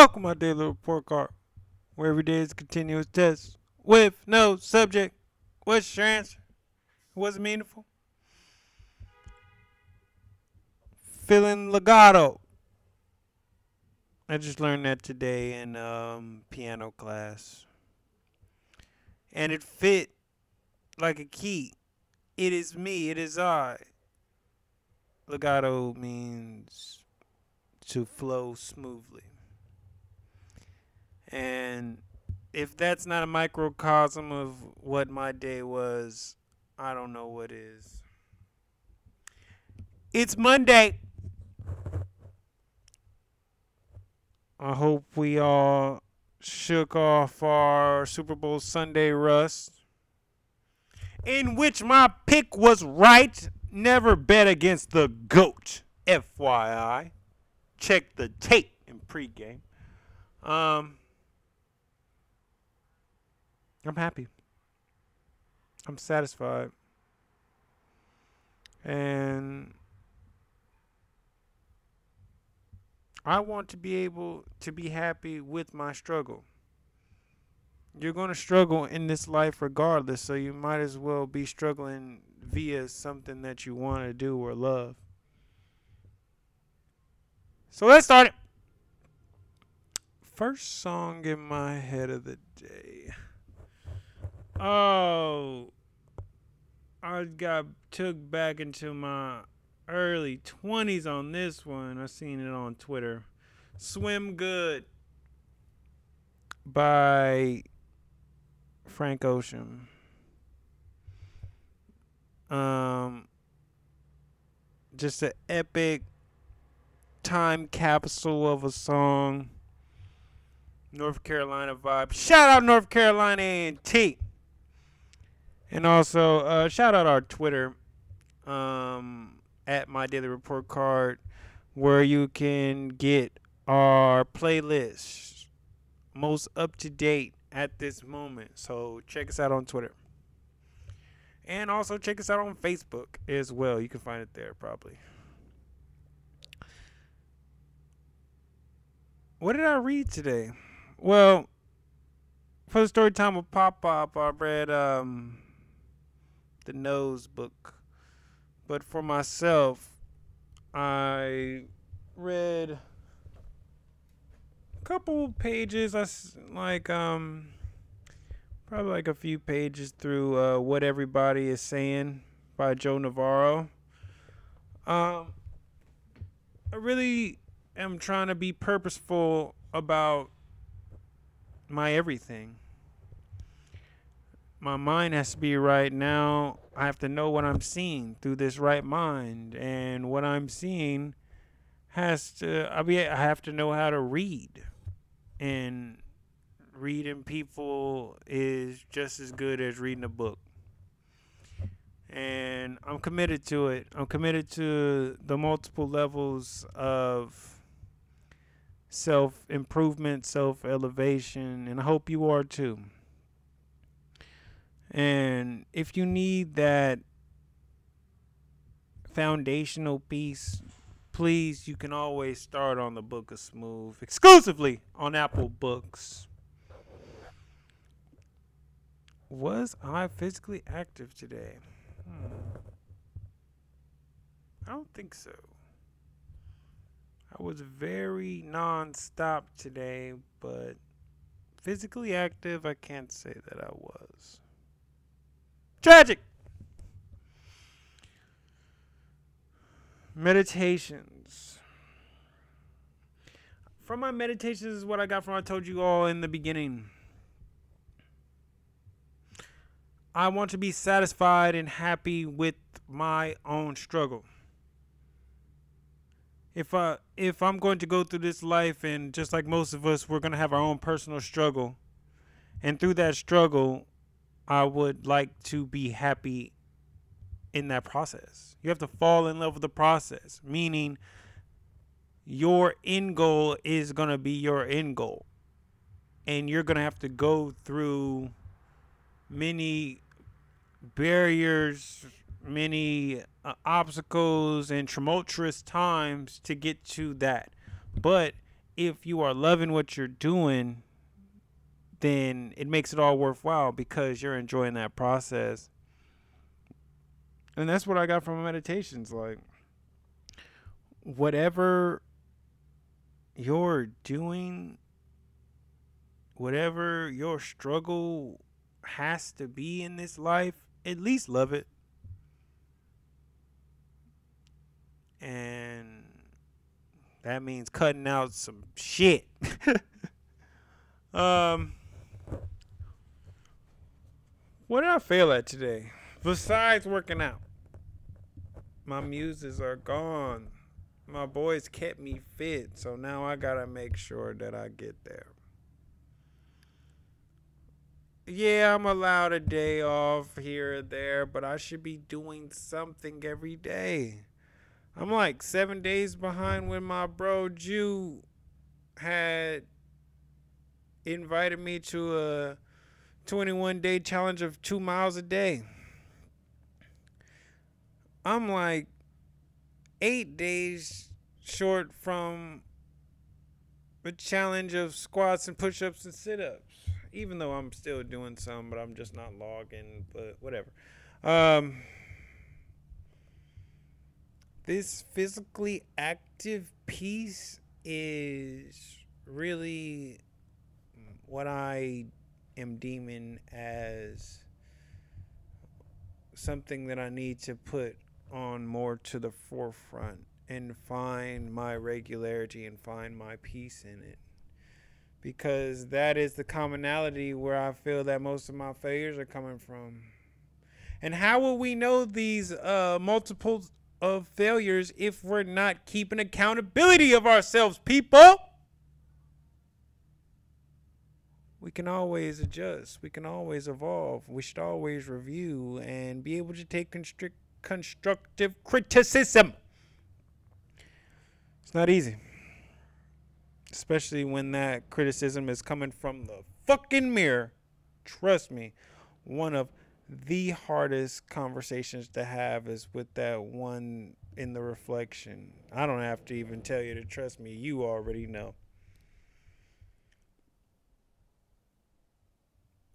Welcome to My Daily Report Card, where every day is a continuous test with no subject. What's your answer? Was it meaningful? Feeling legato. I just learned that today in piano class. And it fit like a key. It is me. It is I. Legato means to flow smoothly. And if that's not a microcosm of what my day was, I don't know what is. It's Monday. I hope we all shook off our Super Bowl Sunday rust, in which my pick was right. Never bet against the GOAT, FYI. Check the tape in pregame. I'm happy. I'm satisfied. And I want to be able to be happy with my struggle. You're going to struggle in this life regardless, so you might as well be struggling via something that you want to do or love. So let's start it. First song in my head of the day. Oh, I got took back into my early 20s on this one. I seen it on Twitter. Swim Good by Frank Ocean. Just an epic time capsule of a song. North Carolina vibe. Shout out North Carolina A&T. And also, shout out our Twitter, at My Daily Report Card, where you can get our playlist most up to date at this moment. So check us out on Twitter. And also check us out on Facebook as well. You can find it there probably. What did I read today? Well, for the story time with Pop, I read the Nose book. But for myself, I read a couple pages. I probably like a few pages through What Everybody Is Saying by Joe Navarro. I really am trying to be purposeful about my everything. My mind has to be right now. I have to know what I'm seeing through this right mind, and what I'm seeing I have to know how to read, and reading people is just as good as reading a book. And I'm committed to it. I'm committed to the multiple levels of self-improvement, self-elevation, and I hope you are too. And if you need that foundational piece, please, you can always start on the Book of Smooth, exclusively on Apple Books. Was I physically active today? I don't think so. I was very non-stop today, but physically active, I can't say that I was. Tragic. Meditations. From my meditations is what I got from I told you all in the beginning. I want to be satisfied and happy with my own struggle. If I'm going to go through this life, and just like most of us, we're going to have our own personal struggle. And through that struggle, I would like to be happy in that process. You have to fall in love with the process, meaning your end goal is going to be your end goal. And you're going to have to go through many barriers, many obstacles, and tumultuous times to get to that. But if you are loving what you're doing, then it makes it all worthwhile because you're enjoying that process. And that's what I got from meditations. Like, whatever you're doing, whatever your struggle has to be in this life, at least love it. And that means cutting out some shit. What did I fail at today? Besides working out, my muses are gone. My boys kept me fit, so now I gotta make sure that I get there. Yeah, I'm allowed a day off here or there, but I should be doing something every day. I'm like 7 days behind when my bro Jew had invited me to a 21-day challenge of 2 miles a day. I'm like 8 days short from a challenge of squats and push-ups and sit-ups, even though I'm still doing some, but I'm just not logging, but whatever. This physically active piece is really what I am deeming as something that I need to put on more to the forefront and find my regularity and find my peace in it. Because that is the commonality where I feel that most of my failures are coming from. And how will we know these multiples of failures if we're not keeping accountability of ourselves, people? We can always adjust. We can always evolve. We should always review and be able to take constructive criticism. It's not easy. Especially when that criticism is coming from the fucking mirror. Trust me, one of the hardest conversations to have is with that one in the reflection. I don't have to even tell you to trust me. You already know.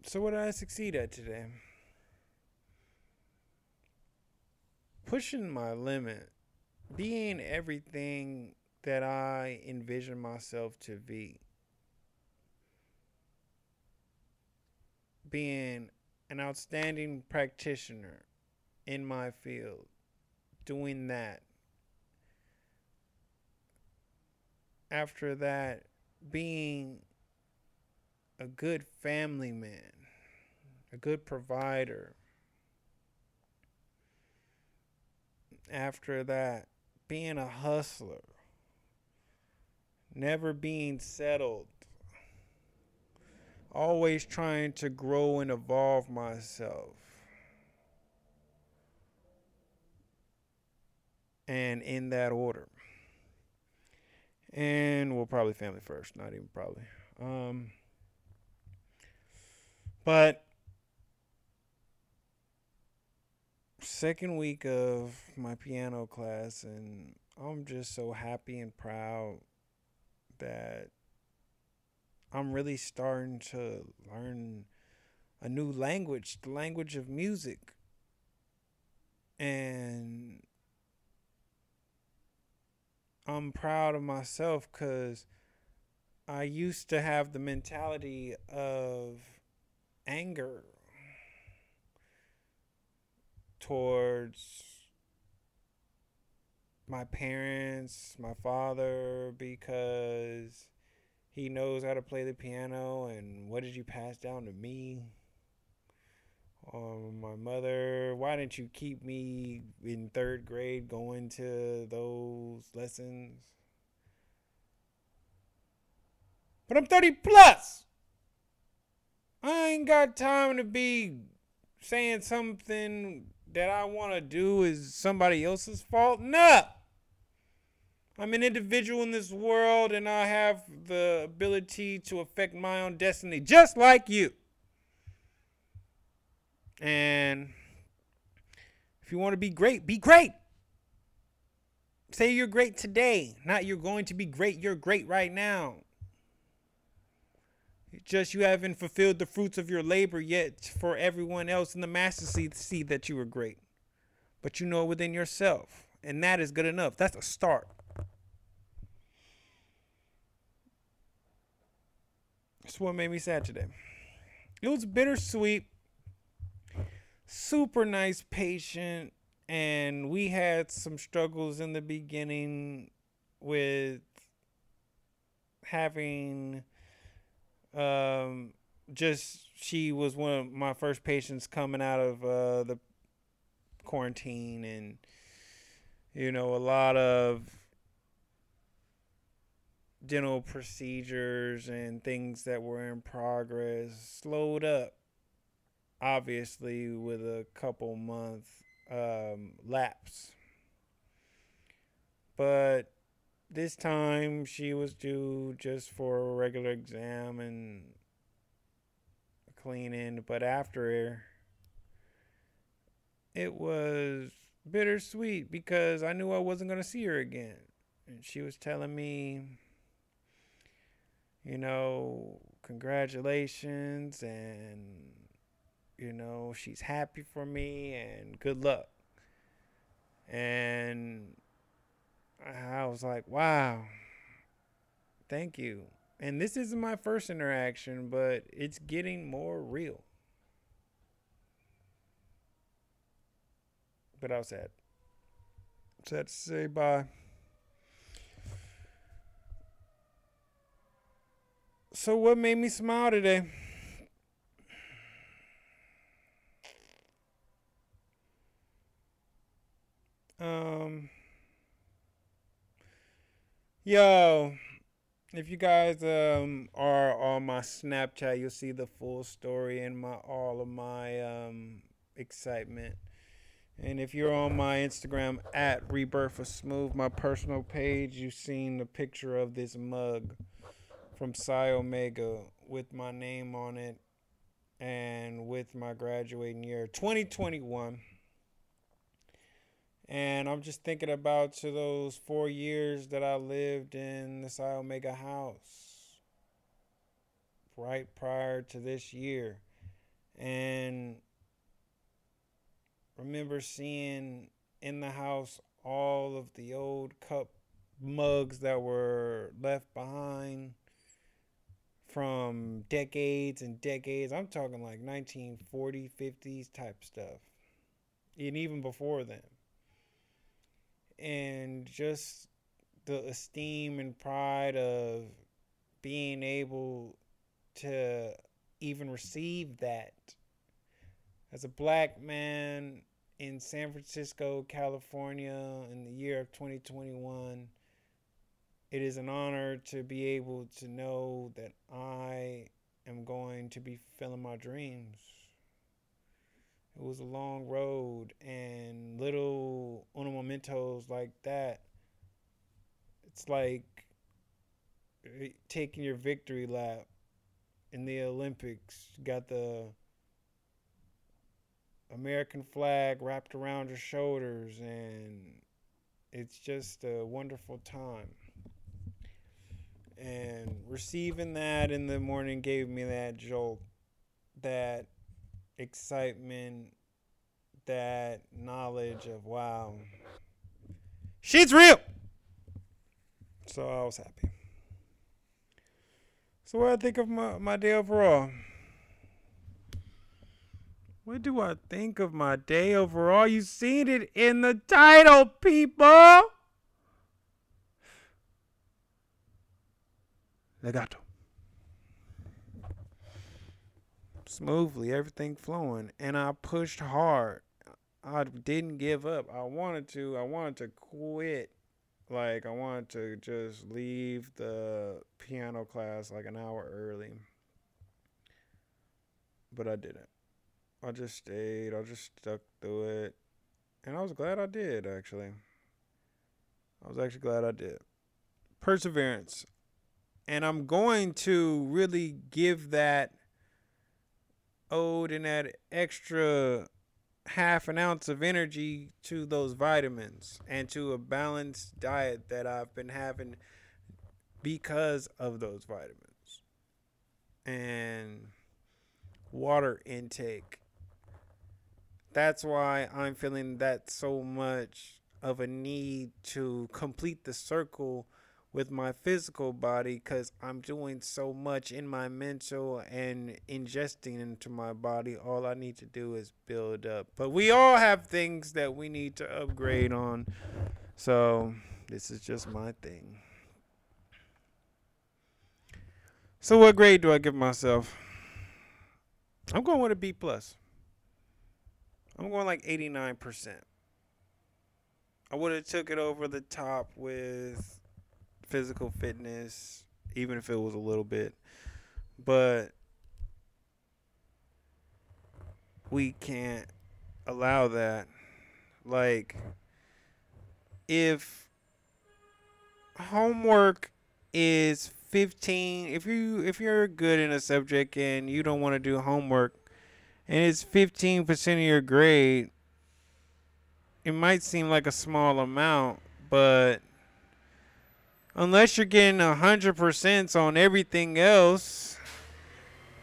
So what did I succeed at today? Pushing my limit. Being everything that I envision myself to be. Being an outstanding practitioner in my field, doing that. After that, being a good family man, a good provider. After that, being a hustler. Never being settled. Always trying to grow and evolve myself. And in that order. And well, probably family first, not even probably. But second week of my piano class, and I'm just so happy and proud that I'm really starting to learn a new language, the language of music. And I'm proud of myself because I used to have the mentality of anger towards my parents, my father, because he knows how to play the piano and what did you pass down to me? My mother, why didn't you keep me in 3rd grade going to those lessons? But I'm 30 plus. I ain't got time to be saying something that I want to do is somebody else's fault. No. I'm an individual in this world, and I have the ability to affect my own destiny, just like you. And if you want to be great, be great. Say you're great today, not you're going to be great. You're great right now. It's just you haven't fulfilled the fruits of your labor yet for everyone else in the masses to see that you were great. But you know within yourself, and that is good enough. That's a start. That's what made me sad today. It was bittersweet, super nice patient, and we had some struggles in the beginning with having she was one of my first patients coming out of the quarantine, and you know, a lot of dental procedures and things that were in progress slowed up, obviously, with a couple month lapse. But this time she was due just for a regular exam and cleaning, but after it was bittersweet because I knew I wasn't going to see her again. And she was telling me, you know, congratulations, and, you know, she's happy for me, and good luck. And I was like, wow, thank you. And this isn't my first interaction, but it's getting more real. But I was sad. Sad to say bye. So what made me smile today? Yo, if you guys are on my Snapchat, you'll see the full story and all of my excitement. And if you're on my Instagram at Rebirth of Smooth, my personal page, you've seen the picture of this mug from Psi Omega with my name on it and with my graduating year 2021. And I'm just thinking about to those 4 years that I lived in the Psi Omega house right prior to this year, and remember seeing in the house all of the old cup mugs that were left behind from decades and decades. I'm talking like 1940s, 50s type stuff. And even before then. And just the esteem and pride of being able to even receive that. As a black man in San Francisco, California, in the year of 2021, it is an honor to be able to know that I am going to be fulfilling my dreams. It was a long road, and little uno momentos like that, it's like taking your victory lap in the Olympics. You got the American flag wrapped around your shoulders, and it's just a wonderful time. And receiving that in the morning gave me that jolt, that excitement, that knowledge of, wow, shit's real. So I was happy. So what do I think of my day overall? What do I think of my day overall? You seen it in the title, people. Legato. Smoothly, everything flowing, and I pushed hard. I didn't give up. I wanted to quit. Like, I wanted to just leave the piano class like an hour early. But I didn't. I just stayed. I just stuck through it. And I was glad I did, actually. I was actually glad I did. Perseverance. And I'm going to really give that ode and that extra half an ounce of energy to those vitamins and to a balanced diet that I've been having because of those vitamins and water intake. That's why I'm feeling that so much of a need to complete the circle with my physical body, because I'm doing so much in my mental and ingesting into my body. All I need to do is build up. But we all have things that we need to upgrade on. So this is just my thing. So what grade do I give myself? I'm going with a B+. I'm going like 89%. I would have took it over the top with physical fitness, even if it was a little bit, but we can't allow that. Like, if homework is 15, if you're good in a subject and you don't want to do homework and it's 15% of your grade, it might seem like a small amount, but unless you're getting 100% on everything else,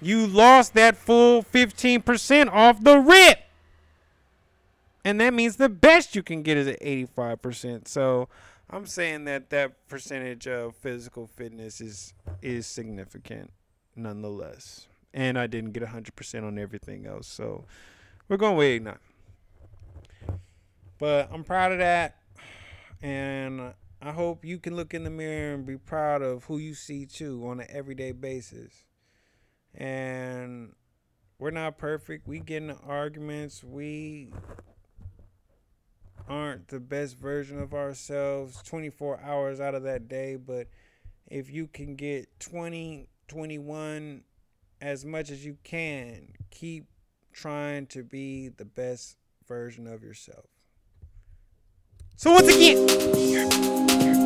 you lost that full 15% off the rip. And that means the best you can get is at 85%. So I'm saying that percentage of physical fitness is significant nonetheless. And I didn't get 100% on everything else. So we're going with 89. But I'm proud of that. And I hope you can look in the mirror and be proud of who you see too on an everyday basis. And we're not perfect. We get into arguments. We aren't the best version of ourselves 24 hours out of that day. But if you can get 20, 21, as much as you can, keep trying to be the best version of yourself. So once again,